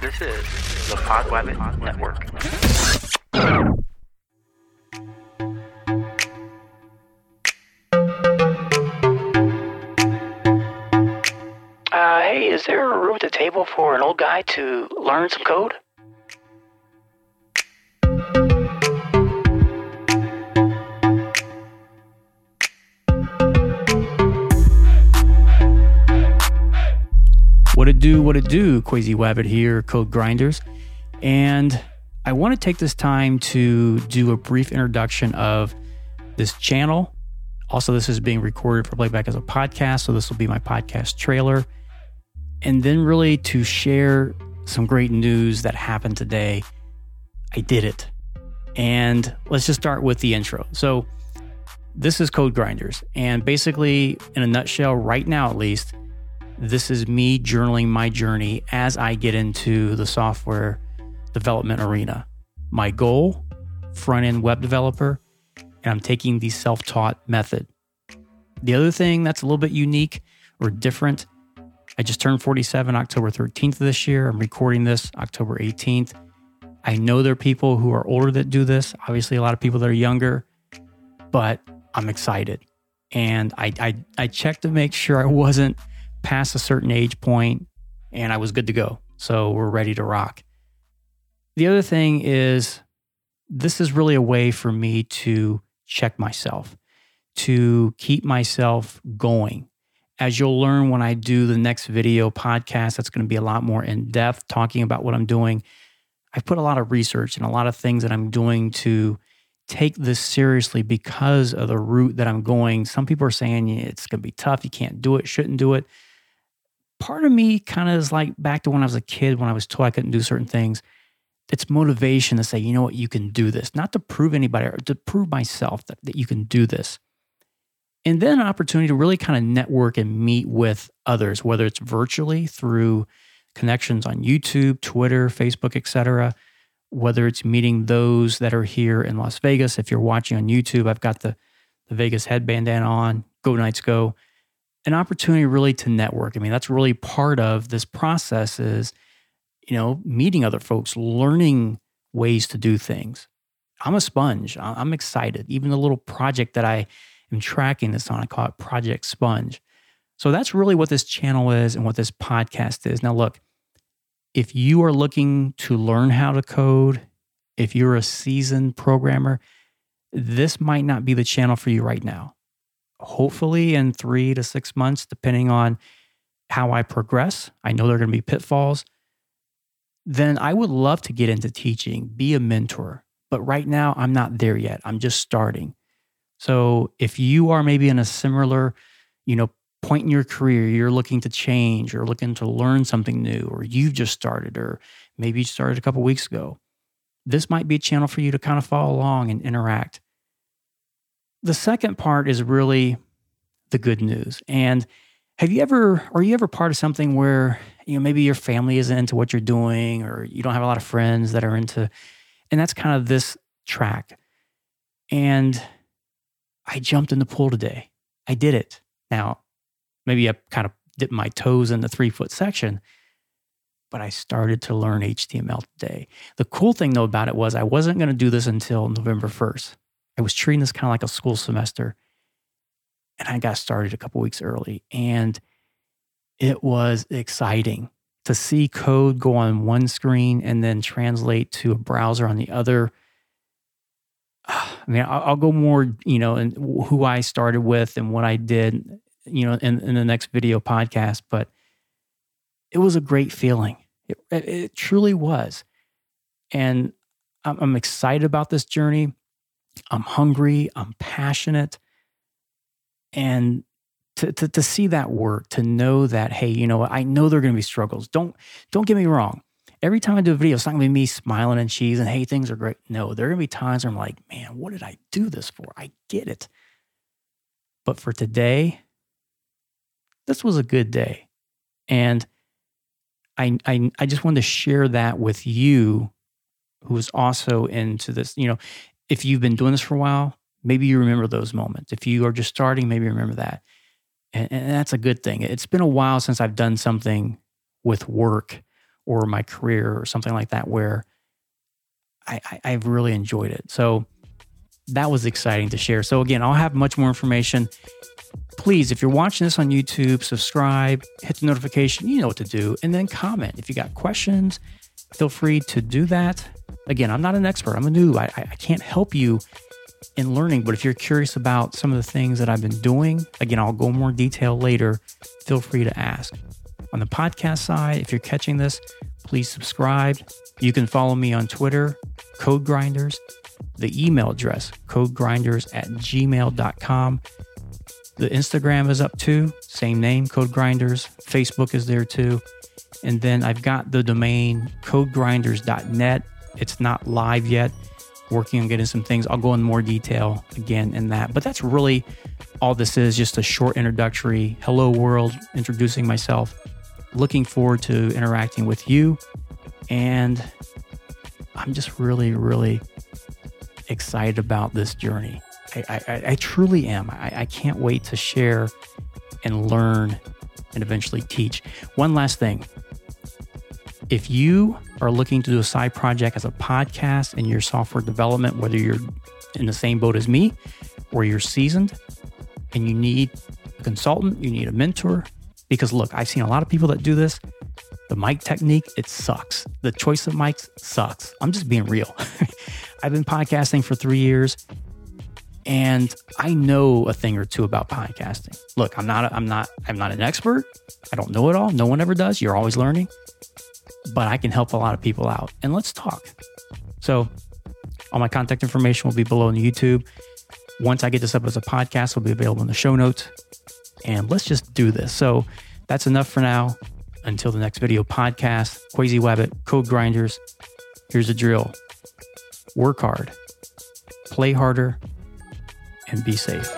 This is the Pod Web network. Hey, is there a room at the table for an old guy to learn some code? What it do, Quazy Wabbit here, Code Grinders. And I want to take this time to do a brief introduction of this channel. Also, this is being recorded for playback as a podcast, so this will be my podcast trailer. And then really to share some great news that happened today. I did it. And let's just start with the intro. So this is Code Grinders. And basically, in a nutshell, right now at least, this is me journaling my journey as I get into the software development arena. My goal, front-end web developer, and I'm taking the self-taught method. The other thing that's a little bit unique or different, I just turned 47 October 13th of this year. I'm recording this October 18th. I know there are people who are older that do this. Obviously, a lot of people that are younger, but I'm excited. And I checked to make sure I wasn't past a certain age point, and I was good to go. So we're ready to rock. The other thing is, this is really a way for me to check myself, to keep myself going. As you'll learn when I do the next video podcast, that's going to be a lot more in depth talking about what I'm doing. I've put a lot of research and a lot of things that I'm doing to take this seriously because of the route that I'm going. Some people are saying it's going to be tough. You can't do it, shouldn't do it. Part of me kind of is like back to when I was a kid, when I was told I couldn't do certain things. It's motivation to say, you know what, you can do this. Not to prove anybody, or to prove myself that you can do this. And then an opportunity to really kind of network and meet with others, whether it's virtually through connections on YouTube, Twitter, Facebook, etc., whether it's meeting those that are here in Las Vegas. If you're watching on YouTube, I've got the Vegas head bandana on. Go Knights Go. An opportunity really to network. I mean, that's really part of this process is, you know, meeting other folks, learning ways to do things. I'm a sponge. I'm excited. Even the little project that I am tracking this on, I call it Project Sponge. So that's really what this channel is and what this podcast is. Now, look, if you are looking to learn how to code, if you're a seasoned programmer, this might not be the channel for you right now. Hopefully in 3 to 6 months, depending on how I progress, I know there are going to be pitfalls, then I would love to get into teaching, be a mentor. But right now, I'm not there yet. I'm just starting. So if you are maybe in a similar, point in your career, you're looking to change or looking to learn something new, or you've just started, or maybe you started a couple weeks ago, this might be a channel for you to kind of follow along and interact. The second part is really the good news. And are you ever part of something where, maybe your family isn't into what you're doing, or you don't have a lot of friends that are into, and that's kind of this track. And I jumped in the pool today. I did it. Now, maybe I kind of dipped my toes in the 3-foot section, but I started to learn HTML today. The cool thing though about it was I wasn't going to do this until November 1st. I was treating this kind of like a school semester, and I got started a couple weeks early, and it was exciting to see code go on one screen and then translate to a browser on the other. I mean, I'll go more, and who I started with and what I did, in the next video podcast, but it was a great feeling. It truly was. And I'm excited about this journey. I'm hungry. I'm passionate. And to see that work, to know that, hey, I know there are going to be struggles. Don't get me wrong. Every time I do a video, it's not going to be me smiling and cheesing, hey, things are great. No, there are going to be times where I'm like, man, what did I do this for? I get it. But for today, this was a good day. And I just wanted to share that with you who is also into this. If you've been doing this for a while, maybe you remember those moments. If you are just starting, maybe remember that. And that's a good thing. It's been a while since I've done something with work or my career or something like that, where I've really enjoyed it. So that was exciting to share. So again, I'll have much more information. Please, if you're watching this on YouTube, subscribe, hit the notification, you know what to do, and then comment. If you got questions, feel free to do that. Again, I'm not an expert. I'm a noob. I can't help you in learning, but if you're curious about some of the things that I've been doing, again, I'll go more in detail later. Feel free to ask. On the podcast side, if you're catching this, please subscribe. You can follow me on Twitter, Code Grinders. The email address, codegrinders@gmail.com. The Instagram is up too. Same name, Code Grinders. Facebook is there too. And then I've got the domain, codegrinders.net. It's not live yet. Working on getting some things. I'll go in more detail again in that. But that's really all this is, just a short introductory hello world, introducing myself. Looking forward to interacting with you. And I'm just really, really excited about this journey. I truly am. I can't wait to share and learn and eventually teach. One last thing. If you are looking to do a side project as a podcast in your software development, whether you're in the same boat as me or you're seasoned and you need a consultant, you need a mentor, because look, I've seen a lot of people that do this. The mic technique, it sucks. The choice of mics sucks. I'm just being real. I've been podcasting for 3 years and I know a thing or two about podcasting. Look, I'm not an expert. I don't know it all. No one ever does. You're always learning, but I can help a lot of people out, and let's talk. So all my contact information will be below on YouTube. Once I get this up as a podcast, it'll be available in the show notes, and let's just do this. So that's enough for now. Until the next video podcast, Quazy Wabbit, Code Grinders. Here's the drill. Work hard, play harder, and be safe.